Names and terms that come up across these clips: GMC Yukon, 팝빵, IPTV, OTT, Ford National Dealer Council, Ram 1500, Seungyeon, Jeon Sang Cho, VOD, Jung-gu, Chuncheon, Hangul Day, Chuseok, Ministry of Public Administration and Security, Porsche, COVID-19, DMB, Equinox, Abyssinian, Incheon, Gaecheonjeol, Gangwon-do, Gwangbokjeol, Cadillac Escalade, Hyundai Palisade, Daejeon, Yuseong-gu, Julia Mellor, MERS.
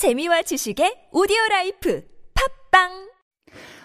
재미와 지식의 오디오 라이프 팝빵.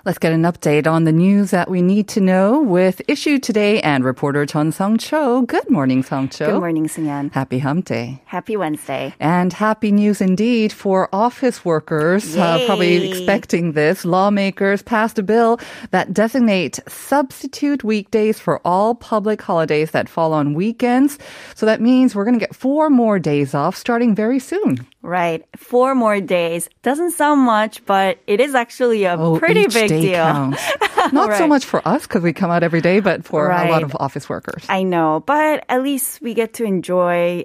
Let's get an update on the news that we need to know with Issue Today and reporter Jeon Sang Cho. Good morning, Sang Cho. Good morning, Seungyeon. Happy Hump Day. Happy Wednesday. And happy news indeed for office workers, probably expecting this. Lawmakers passed a bill that designates substitute weekdays for all public holidays that fall on weekends. So that means we're going to get 4 more days off starting very soon. Right. 4 more days. Doesn't sound much, but it is actually a pretty big deal. Not right. So much for us because we come out every day, but for a lot of office workers. I know, but at least we get to enjoy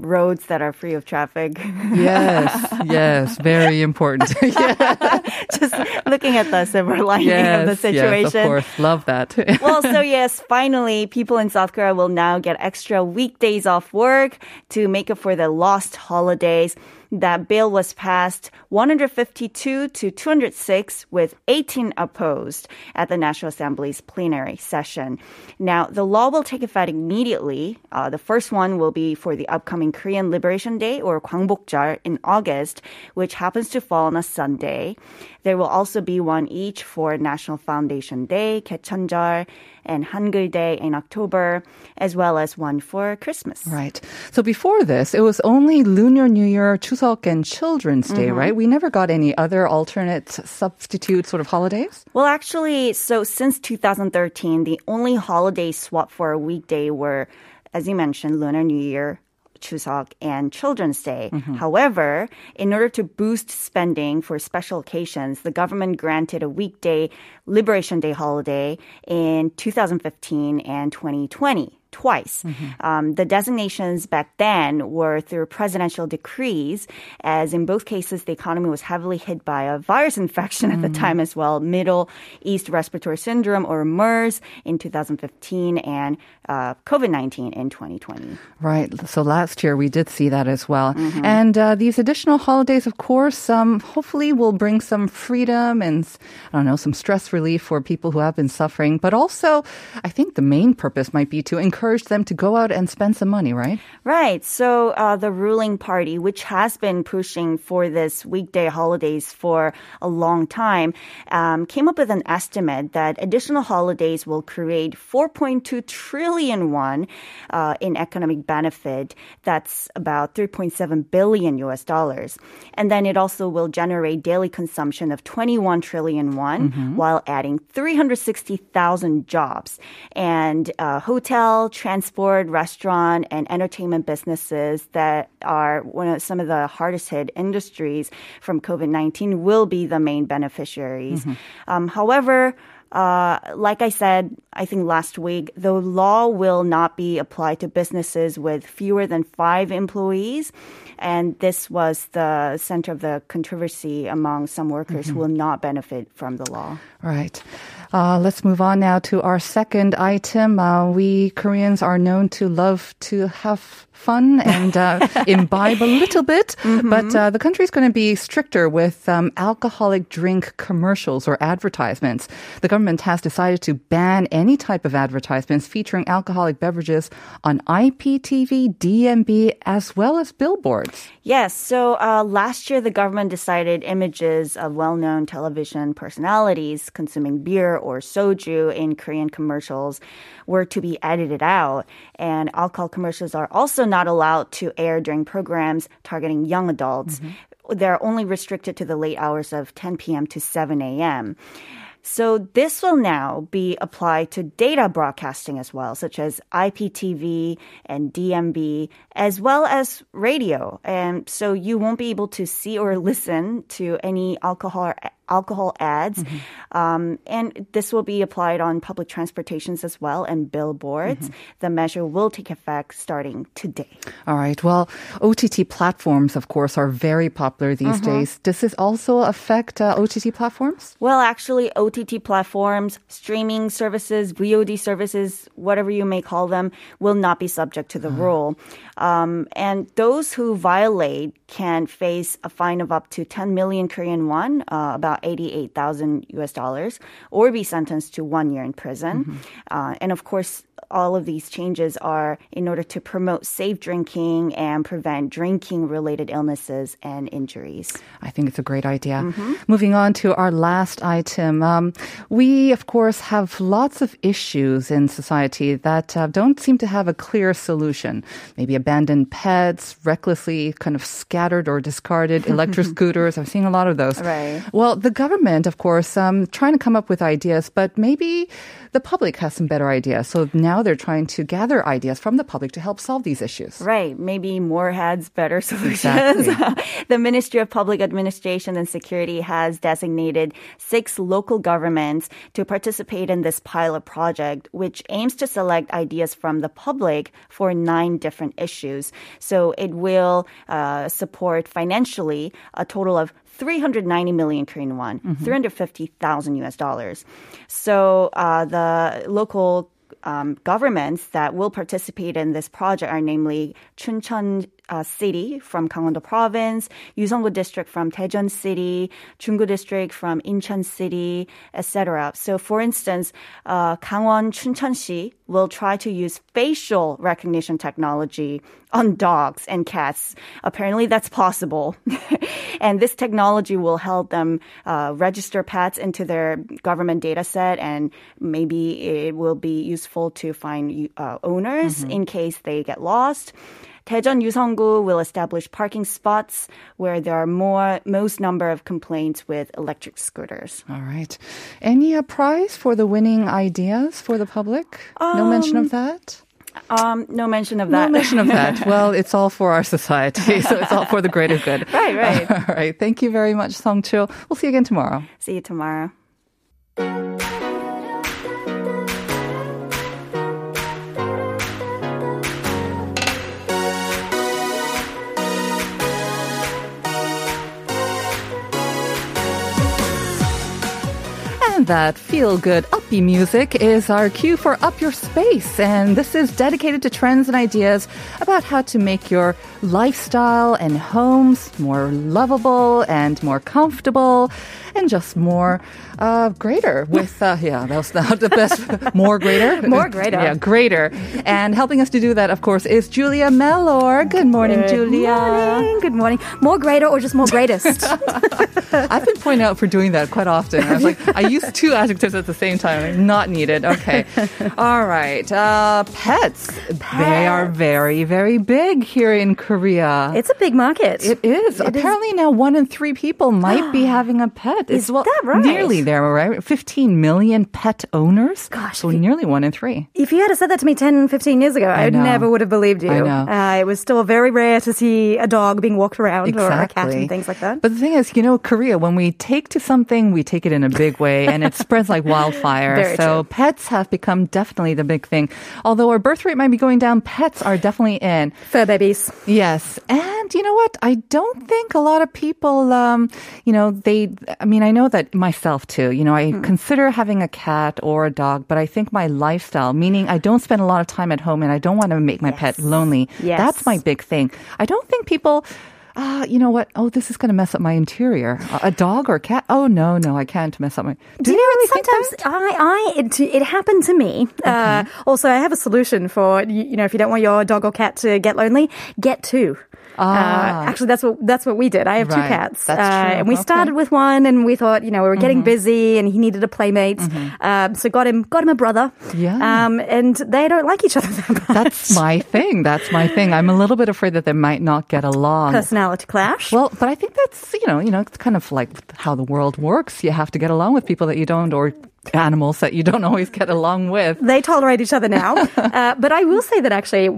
roads that are free of traffic. Yes, very important. Just looking at the silver lining of the situation. Yes, of course, love that. Well, so yes, finally, people in South Korea will now get extra weekdays off work to make up for the lost holidays. That bill was passed 152 to 206 with 18 opposed at the National Assembly's plenary session. Now, the law will take effect immediately. The first one will be for the upcoming Korean Liberation Day or Gwangbokjeol in August, which happens to fall on a Sunday. There will also be one each for National Foundation Day, Gaecheonjeol, and Hangul Day in October, as well as one for Christmas. Right. So before this, it was only Lunar New Year, Chuseok, and Children's Day, right? We never got any other alternate substitute sort of holidays? Well, actually, so since 2013, the only holidays swapped for a weekday were, as you mentioned, Lunar New Year, Chuseok, and Children's Day. However, in order to boost spending for special occasions, the government granted a weekday Liberation Day holiday in 2015 and 2020. Twice. The designations back then were through presidential decrees, as in both cases, the economy was heavily hit by a virus infection at the time as well, Middle East Respiratory Syndrome or MERS in 2015 and COVID-19 in 2020. Right. So last year we did see that as well. And these additional holidays, of course, hopefully will bring some freedom and, I don't know, some stress relief for people who have been suffering. But also, I think the main purpose might be to encourage them to go out and spend some money, right? Right. So the ruling party, which has been pushing for this weekday holidays for a long time, came up with an estimate that additional holidays will create 4.2 trillion won in economic benefit. That's about 3.7 billion US dollars. And then it also will generate daily consumption of 21 trillion won while adding 360,000 jobs. And hotel, transport, restaurant, and entertainment businesses that are one of some of the hardest hit industries from COVID-19 will be the main beneficiaries. However, like I said, I think last week, the law will not be applied to businesses with fewer than 5 employees. And this was the center of the controversy among some workers who will not benefit from the law. Right. Let's move on now to our second item. We Koreans are known to love to have fun and imbibe a little bit. But the country's going to be stricter with alcoholic drink commercials or advertisements. The government has decided to ban any type of advertisements featuring alcoholic beverages on IPTV, DMB, as well as billboards. Yes. So last year, the government decided images of well-known television personalities consuming beer or soju in Korean commercials were to be edited out. And alcohol commercials are also not allowed to air during programs targeting young adults. They're only restricted to the late hours of 10 p.m. to 7 a.m. So this will now be applied to data broadcasting as well, such as IPTV and DMB, as well as radio. And so you won't be able to see or listen to any alcohol ads. And this will be applied on public transportations as well and billboards. The measure will take effect starting today. All right. Well, OTT platforms, of course, are very popular these days. Does this also affect OTT platforms? Well, actually, OTT platforms, streaming services, VOD services, whatever you may call them, will not be subject to the rule. And those who violate can face a fine of up to 10 million Korean won, about $88,000 or be sentenced to 1 year in prison. And of course, all of these changes are in order to promote safe drinking and prevent drinking-related illnesses and injuries. I think it's a great idea. Mm-hmm. Moving on to our last item. We, of course, have lots of issues in society that don't seem to have a clear solution. Maybe abandoned pets, recklessly kind of scattered or discarded electric scooters. I'm seeing a lot of those. Right. Well, the government, of course, trying to come up with ideas, but maybe the public has some better ideas. So now they're trying to gather ideas from the public to help solve these issues. Right. Maybe more heads, better solutions. Exactly. The Ministry of Public Administration and Security has designated 6 local governments to participate in this pilot project, which aims to select ideas from the public for 9 different issues. So it will support financially a total of 390 million Korean won, $350,000. So the local governments that will participate in this project are namely Chuncheon City from Gangwon-do Province, Yuseong-gu District from Daejeon City, Jung-gu District from Incheon City, etc. So, for instance, Gangwon Chuncheon-si will try to use facial recognition technology on dogs and cats. Apparently, that's possible. And this technology will help them register pets into their government data set, and maybe it will be useful to find owners in case they get lost. Daejeon Yuseong-gu will establish parking spots where there are most number of complaints with electric scooters. All right. Any prize for the winning ideas for the public? No mention of that? No mention of that. No mention of that. Well, it's all for our society, so it's all for the greater good. Right, right. All right. Thank you very much, Sang Cho. We'll see you again tomorrow. See you tomorrow. That feel-good, uppy music is our cue for Up Your Space. And this is dedicated to trends and ideas about how to make your lifestyle and homes more lovable and more comfortable and just more greater with, yeah, that was not the best, more greater? More greater. Yeah, greater. And helping us to do that, of course, is Julia Mellor. Good morning, Julia. Morning. Good morning. More greater or just more greatest? I've been pointed out for doing that quite often. I was like, I used 2 adjectives at the same time. Not needed. Okay. All right. Pets. They are very, very big here in Korea. It's a big market. It is. Apparently now 1 in 3 people might be having a pet. Is well, that right? Nearly there, right? 15 million pet owners. Gosh. So nearly 1 in 3. If you had said that to me 10, 15 years ago, I never would have believed you. I know. It was still very rare to see a dog being walked around or a cat and things like that. But the thing is, you know, Korea, when we take to something, we take it in a big way and it spreads like wildfire. Very true. Pets have become definitely the big thing. Although our birth rate might be going down, pets are definitely in. Fur babies. Yes. And you know what? I don't think a lot of people, I know that myself too, I consider having a cat or a dog, but I think my lifestyle, meaning I don't spend a lot of time at home and I don't want to make my pet lonely. Yes. That's my big thing. I don't think people... you know what? Oh, this is going to mess up my interior. A dog or a cat? Oh, no, I can't mess up my... Do you know, really sometimes it happened to me. Okay. Also, I have a solution for, if you don't want your dog or cat to get lonely, get 2. Actually, that's what we did. I have 2 cats. That's true. And we started with 1 and we thought, we were getting busy and he needed a playmate. Mm-hmm. So got him a brother. Yeah. And they don't like each other that much. That's my thing. I'm a little bit afraid that they might not get along. Personality clash. Well, but I think that's, it's kind of like how the world works. You have to get along with people that you don't, or animals that you don't always get along with. They tolerate each other now. But I will say that actually,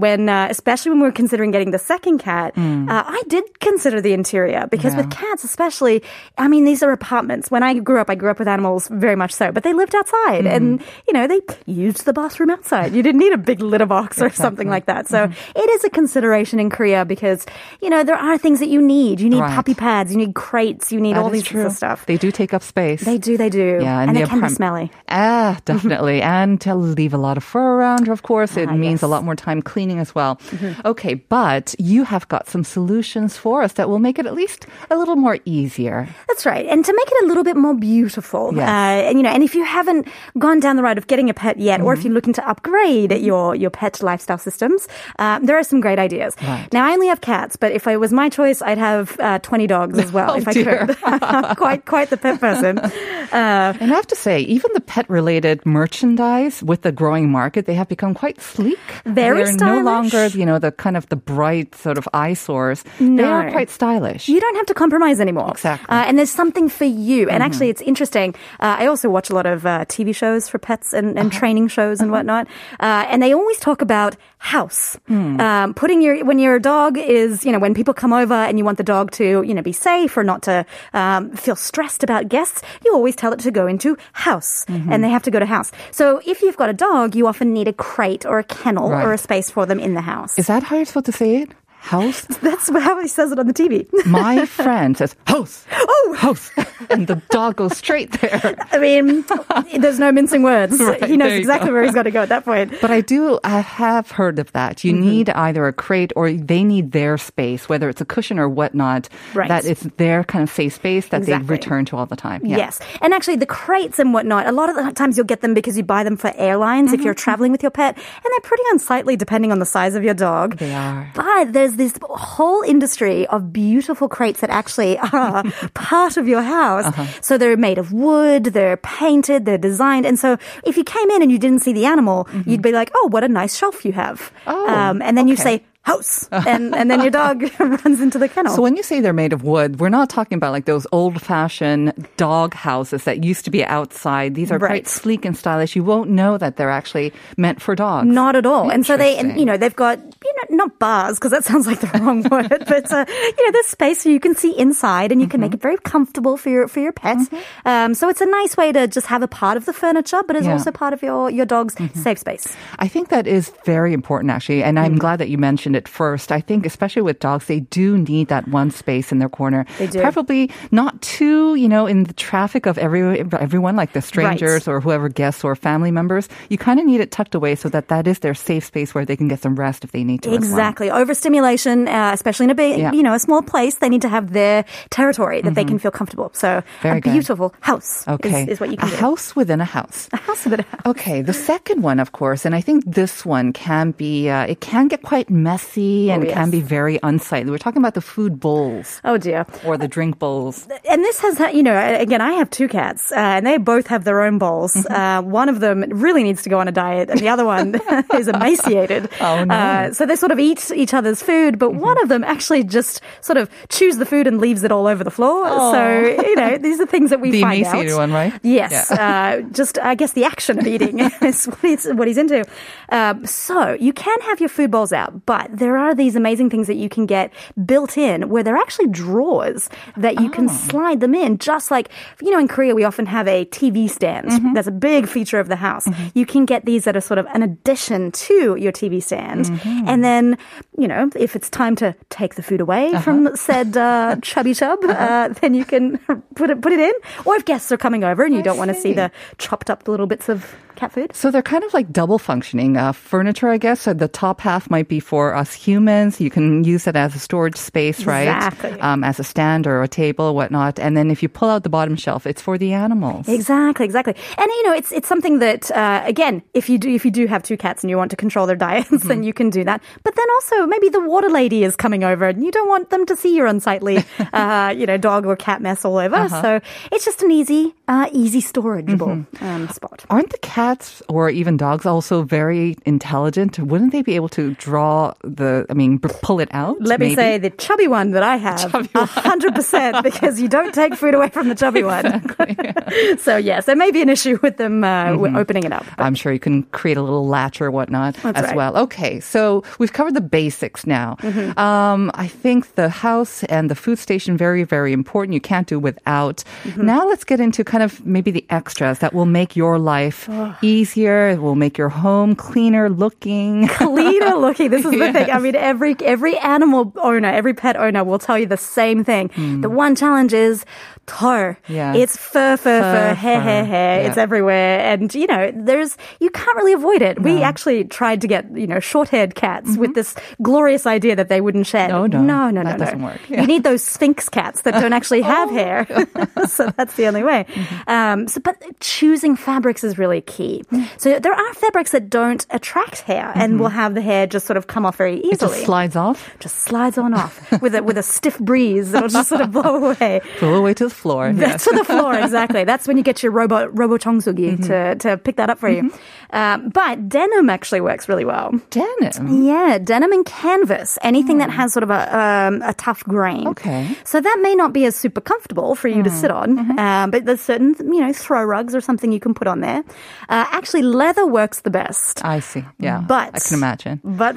especially when we were considering getting the second cat, I did consider the interior because with cats especially, I mean, these are apartments. When I grew up with animals very much so, but they lived outside and, they used the bathroom outside. You didn't need a big litter box or something like that. So it is a consideration in Korea because, there are things that you need. You need puppy pads, you need crates, you need all these sorts of stuff. They do take up space. They do. Yeah, and they can be smell. smelly. Ah, definitely. And to leave a lot of fur around, of course. It means a lot more time cleaning as well. Mm-hmm. Okay, but you have got some solutions for us that will make it at least a little more easier. That's right. And to make it a little bit more beautiful. Yes. And, you know, and if you haven't gone down the road of getting a pet yet, mm-hmm. or if you're looking to upgrade your pet lifestyle systems, there are some great ideas. Right. Now, I only have cats, but if it was my choice, I'd have 20 dogs as well. If I could. I'm quite the pet person. And I have to say, even the pet-related merchandise with the growing market, they have become quite sleek. Very stylish. They're no longer, you know, the kind of the bright sort of eyesores. No. They are quite stylish. You don't have to compromise anymore. Exactly. And there's something for you. And mm-hmm. actually, it's interesting. I also watch a lot of TV shows for pets and uh-huh. training shows and uh-huh. whatnot. And they always talk about house. Mm. Putting when your dog is, you know, when people come over and you want the dog to, you know, be safe or not to feel stressed about guests, you always tell it to go into house, mm-hmm. and they have to go to house. So if you've got a dog, you often need a crate or a kennel, right. or a space for them in the house. Is that how you're supposed to say it? House? That's how he says it on the TV. My friend says, house! Oh! House! And the dog goes straight there. I mean, there's no mincing words. Right, he knows exactly where he's got to go at that point. But I have heard of that. You mm-hmm. need either a crate or they need their space, whether it's a cushion or whatnot, right. that it's their kind of safe space that exactly. they return to all the time. Yeah. Yes. And actually, the crates and whatnot, a lot of the times you'll get them because you buy them for airlines mm-hmm. if you're traveling with your pet. And they're pretty unsightly depending on the size of your dog. They are. But there's this whole industry of beautiful crates that actually are part of your house. Uh-huh. So they're made of wood, they're painted, they're designed. And so if you came in and you didn't see the animal, mm-hmm. you'd be like, oh, what a nice shelf you have. Oh, and then okay. you say, house, and then your dog runs into the kennel. So when you say they're made of wood, we're not talking about like those old-fashioned dog houses that used to be outside. These are right. quite sleek and stylish. You won't know that they're actually meant for dogs. Not at all. And so they've got, not bars, because that sounds like the wrong word, but there's space so you can see inside and you can mm-hmm. make it very comfortable for your pets. Mm-hmm. So it's a nice way to just have a part of the furniture, but it's also part of your dog's mm-hmm. safe space. I think that is very important, actually, and I'm mm-hmm. glad that you mentioned it first. I think especially with dogs, they do need that one space in their corner. They do. Preferably not too, in the traffic of everyone, like the strangers right. or whoever, guests or family members. You kind of need it tucked away so that is their safe space where they can get some rest if they need to. Exactly. Well. Overstimulation, especially in a big, a small place, they need to have their territory that mm-hmm. they can feel comfortable. So very a good. Beautiful house okay. is what you can do. A house within a house. A house within a house. Okay. The second one, of course, and I think this one can be, it can get quite messy. And can be very unsightly. We're talking about the food bowls. Oh, dear. Or the drink bowls. And this has, again, I have two cats, and they both have their own bowls. Mm-hmm. One of them really needs to go on a diet, and the other one is emaciated. Oh, no. So they sort of eat each other's food, but mm-hmm. one of them actually just sort of chews the food and leaves it all over the floor. Oh. So, these are things that we find out. The emaciated one, right? Yes. Yeah. Just, I guess, the action of eating is what he's into. So you can have your food bowls out, but there are these amazing things that you can get built in where they're actually drawers that you can slide them in. Just like, in Korea, we often have a TV stand. Mm-hmm. That's a big feature of the house. Mm-hmm. You can get these that are sort of an addition to your TV stand. Mm-hmm. And then, if it's time to take the food away uh-huh. from said chubby chub, then you can put it in. Or if guests are coming over and you don't want to see the chopped up little bits of cat food. So they're kind of like double functioning furniture, I guess. So the top half might be for us humans. You can use it as a storage space, right? Exactly. As a stand or a table, whatnot. And then if you pull out the bottom shelf, it's for the animals. Exactly. And it's something that again, if you do have two cats and you want to control their diets, mm-hmm. then you can do that. But then also maybe the water lady is coming over and you don't want them to see your unsightly, dog or cat mess all over. Uh-huh. So it's just an easy storageable mm-hmm. Spot. Aren't the cats or even dogs also very intelligent? Wouldn't they be able to pull it out? Let me say the chubby one that I have, 100%, because you don't take food away from the chubby exactly, one. Yeah. So yes, there may be an issue with them opening it up. But. I'm sure you can create a little latch or whatnot. That's as right. well. Okay, so we've covered the basics now. Mm-hmm. I think the house and the food station, very, very important. You can't do without. Mm-hmm. Now let's get into kind of maybe the extras that will make your life easier. It will make your home cleaner looking. Cleaner looking. This is the thing. I mean, every animal owner, every pet owner will tell you the same thing. Mm. The one challenge is 털. Yes. It's fur, hair. Yeah. It's everywhere. And, you know, you can't really avoid it. No. We actually tried to get, you know, short-haired cats mm-hmm. with this glorious idea that they wouldn't shed. No. That doesn't work. Yeah. You need those sphinx cats that don't actually have hair. So that's the only way. Mm-hmm. But choosing fabrics is really key. Mm-hmm. So there are fabrics that don't attract hair mm-hmm. and will have the hair just sort of come off very easily. It just slides off? Just slides on off with a stiff breeze. It'll just sort of blow away. Blow away to the floor. Yes. To the floor, exactly. That's when you get your robo 청소기 mm-hmm. to pick that up for you. Mm-hmm. But denim actually works really well. Denim? Yeah, denim and canvas. Anything that has sort of a tough grain. Okay. So that may not be as super comfortable for you to sit on, mm-hmm. But there's certain, you know, throw rugs or something you can put on there. Actually, leather works the best. I see. Yeah. But I can imagine. But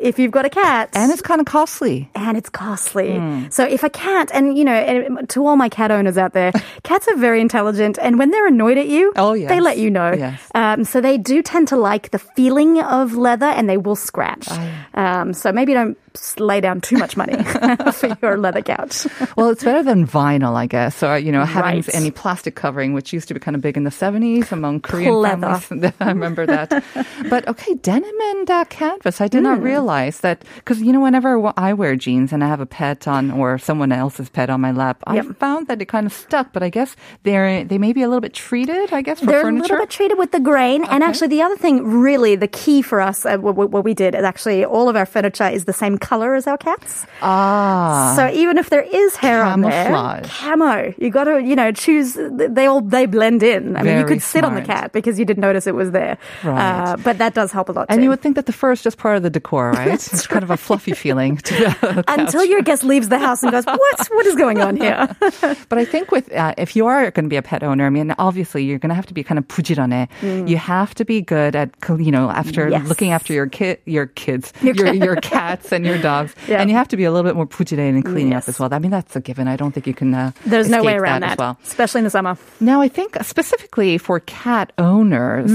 if you've got a cat, and it's kind of costly. So if a cat, and you know, to all my cat owners out there, cats are very intelligent, and when they're annoyed at you, they let you know. Yes. So they do tend to like the feeling of leather, and they will scratch. So maybe don't lay down too much money for your leather couch. Well, it's better than vinyl, I guess, or, you know, having any plastic covering, which used to be kind of big in the 70s among Korean families. I remember that. But okay, denim and canvas. I did not realize that, because, you know, whenever I wear jeans and I have a pet on, or someone else's pet on my lap, I found that it kind of stuck, but I guess they may be a little bit treated, I guess, for furniture. They're a little bit treated with the grain. Okay. And actually, the other thing, really, the key for us, what we did, is actually all of our furniture is the same color as our cats. So even if there is hair on there, camo. You got to, you know, choose. They blend in. I mean, you could sit on the cat because you didn't notice it was there. Right. But that does help a lot. And you would think that the fur is just part of the decor, right? It's kind of a fluffy feeling. Until your guest leaves the house and goes, what is going on here? But I think with if you are going to be a pet owner, I mean, obviously you're going to have to be kind of 부지런해. You have to be good at, you know, after looking after your cats and your dogs. Yep. And you have to be a little bit more 부지런해 and cleaning up as well. I mean, that's a given. I don't think you can there's no way around that as well. Especially in the summer. Now, I think specifically for cat owners,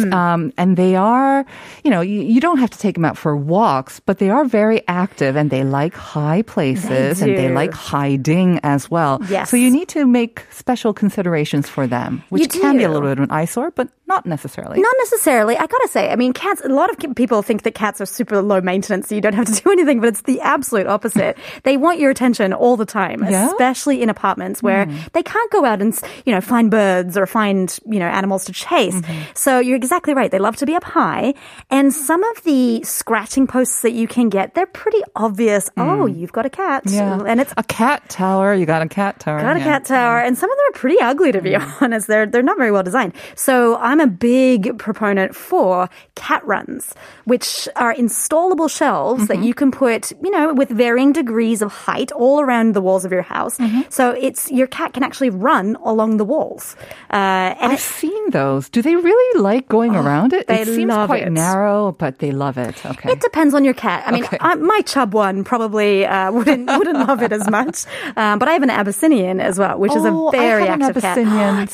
and they are, you know, you don't have to take them out for walks, but they are very active and they like high places and they like hiding as well. Yes. So you need to make special considerations for them, which can be a little bit of an eyesore, but not necessarily. Not necessarily. I got to say, I mean, cats, a lot of people think that cats are super low maintenance, so you don't have to do anything, but it's the absolute opposite. They want your attention all the time, especially in apartments where they can't go out and, you know, find birds or find, you know, animals to chase. Mm-hmm. So you're exactly right. They love to be up high. And some of the scratching posts that you can get, they're pretty obvious. Oh, you've got a cat. Yeah. And it's a cat tower. You got a cat tower. Got a cat tower. And some of them are pretty ugly, to be honest. They're not very well designed. So I'm a big proponent for cat runs, which are installable shelves that you can put, you know, with varying degrees of height all around the walls of your house. Mm-hmm. So it's your cat can actually run along the walls. And I've seen those. Do they really like going around it? It seems quite narrow, but they love it. Okay. It depends on your cat. I mean, my chub one probably wouldn't love it as much. But I have an Abyssinian as well, which is a very active cat.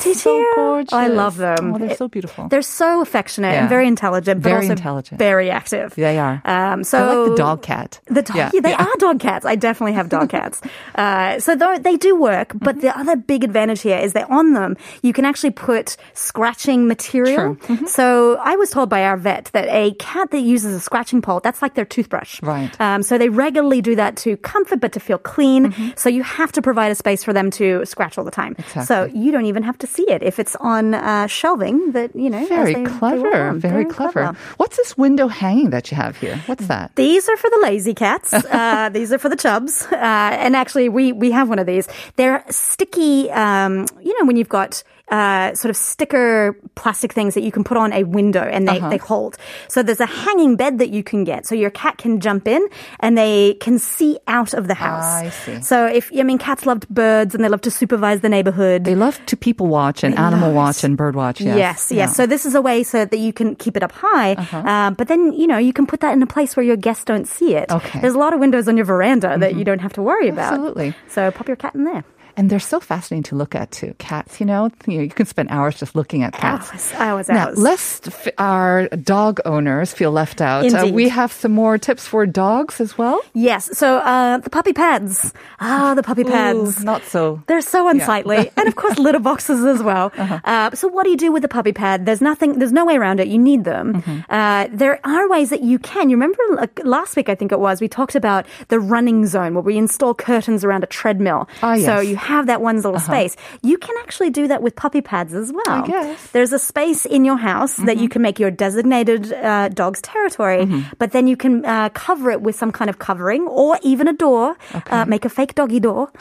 Did so you? Gorgeous. I love them. Oh, they're so beautiful. They're so affectionate and very intelligent, but very active. They are. So I like the dog cat. They are dog cats. I definitely have dog cats. So they do work, but the other big advantage here is that on them, you can actually put scratching material. Mm-hmm. So I was told by our vet that a cat that uses a scratching pole, that's like their toothbrush. Right. So they regularly do that to comfort, but to feel clean. Mm-hmm. So you have to provide a space for them to scratch all the time. Exactly. So you don't even have to see it if it's on shelving that, you know. Very clever. What's this window hanging that you have here? What's that? These are for the lazy cats. These are for the chubs. And actually, we have one of these. They're sticky, you know, when you've got sort of sticker plastic things that you can put on a window and they hold. So there's a hanging bed that you can get. So your cat can jump in and they can see out of the house. Ah, I see. So cats loved birds and they love to supervise the neighborhood. They love to people watch and animal watch and bird watch. Yes. So this is a way so that you can keep it up high. But then, you can put that in a place where your guests don't see it. Okay. There's a lot of windows on your veranda that you don't have to worry about. Absolutely. So pop your cat in there. And they're so fascinating to look at, too. Cats, you can spend hours just looking at cats. Hours. Now, lest our dog owners feel left out, we have some more tips for dogs as well. Yes. So the puppy pads. The puppy pads. Ooh, not so. They're so unsightly. Yeah. And, of course, litter boxes as well. So what do you do with the puppy pad? There's no way around it. You need them. There are ways that you can. You remember last week, I think it was, we talked about the running zone where we install curtains around a treadmill. Oh, yes. So you have that one little space. You can actually do that with puppy pads as well. I guess. There's a space in your house that you can make your designated dog's territory, but then you can cover it with some kind of covering or even a door, make a fake doggy door,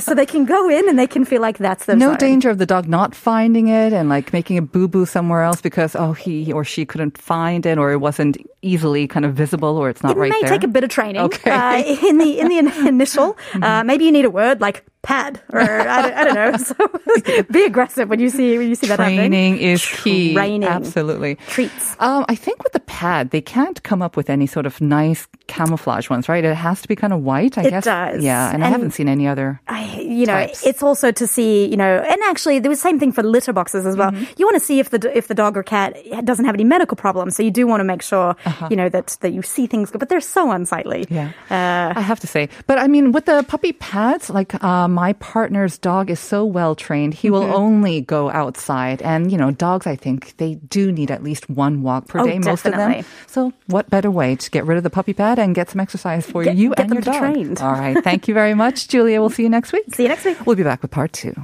so they can go in and they can feel like that's their zone. No danger of the dog not finding it and like making a boo-boo somewhere else because, he or she couldn't find it or it wasn't easily kind of visible or it's not right there. It may take a bit of training in the initial. Maybe you need a word like pad, or I don't know. So be aggressive when you see that happening. Training is key. Absolutely. Treats. I think with the pad, they can't come up with any sort of nice camouflage ones, right? It has to be kind of white, I guess. It does. Yeah, and I haven't seen any other types. It's also to see, and actually there was the same thing for litter boxes as well. You want to see if the dog or cat doesn't have any medical problems, so you do want to make sure, that you see things, but they're so unsightly. Yeah. I have to say. But with the puppy pads, my partner's dog is so well trained, he will only go outside. And, dogs, I think, they do need at least one walk per day, most of them. So what better way to get rid of the puppy pad and get some exercise for you and your dog? Trained. All right. Thank you very much, Julia. We'll see you next week. We'll be back with part 2.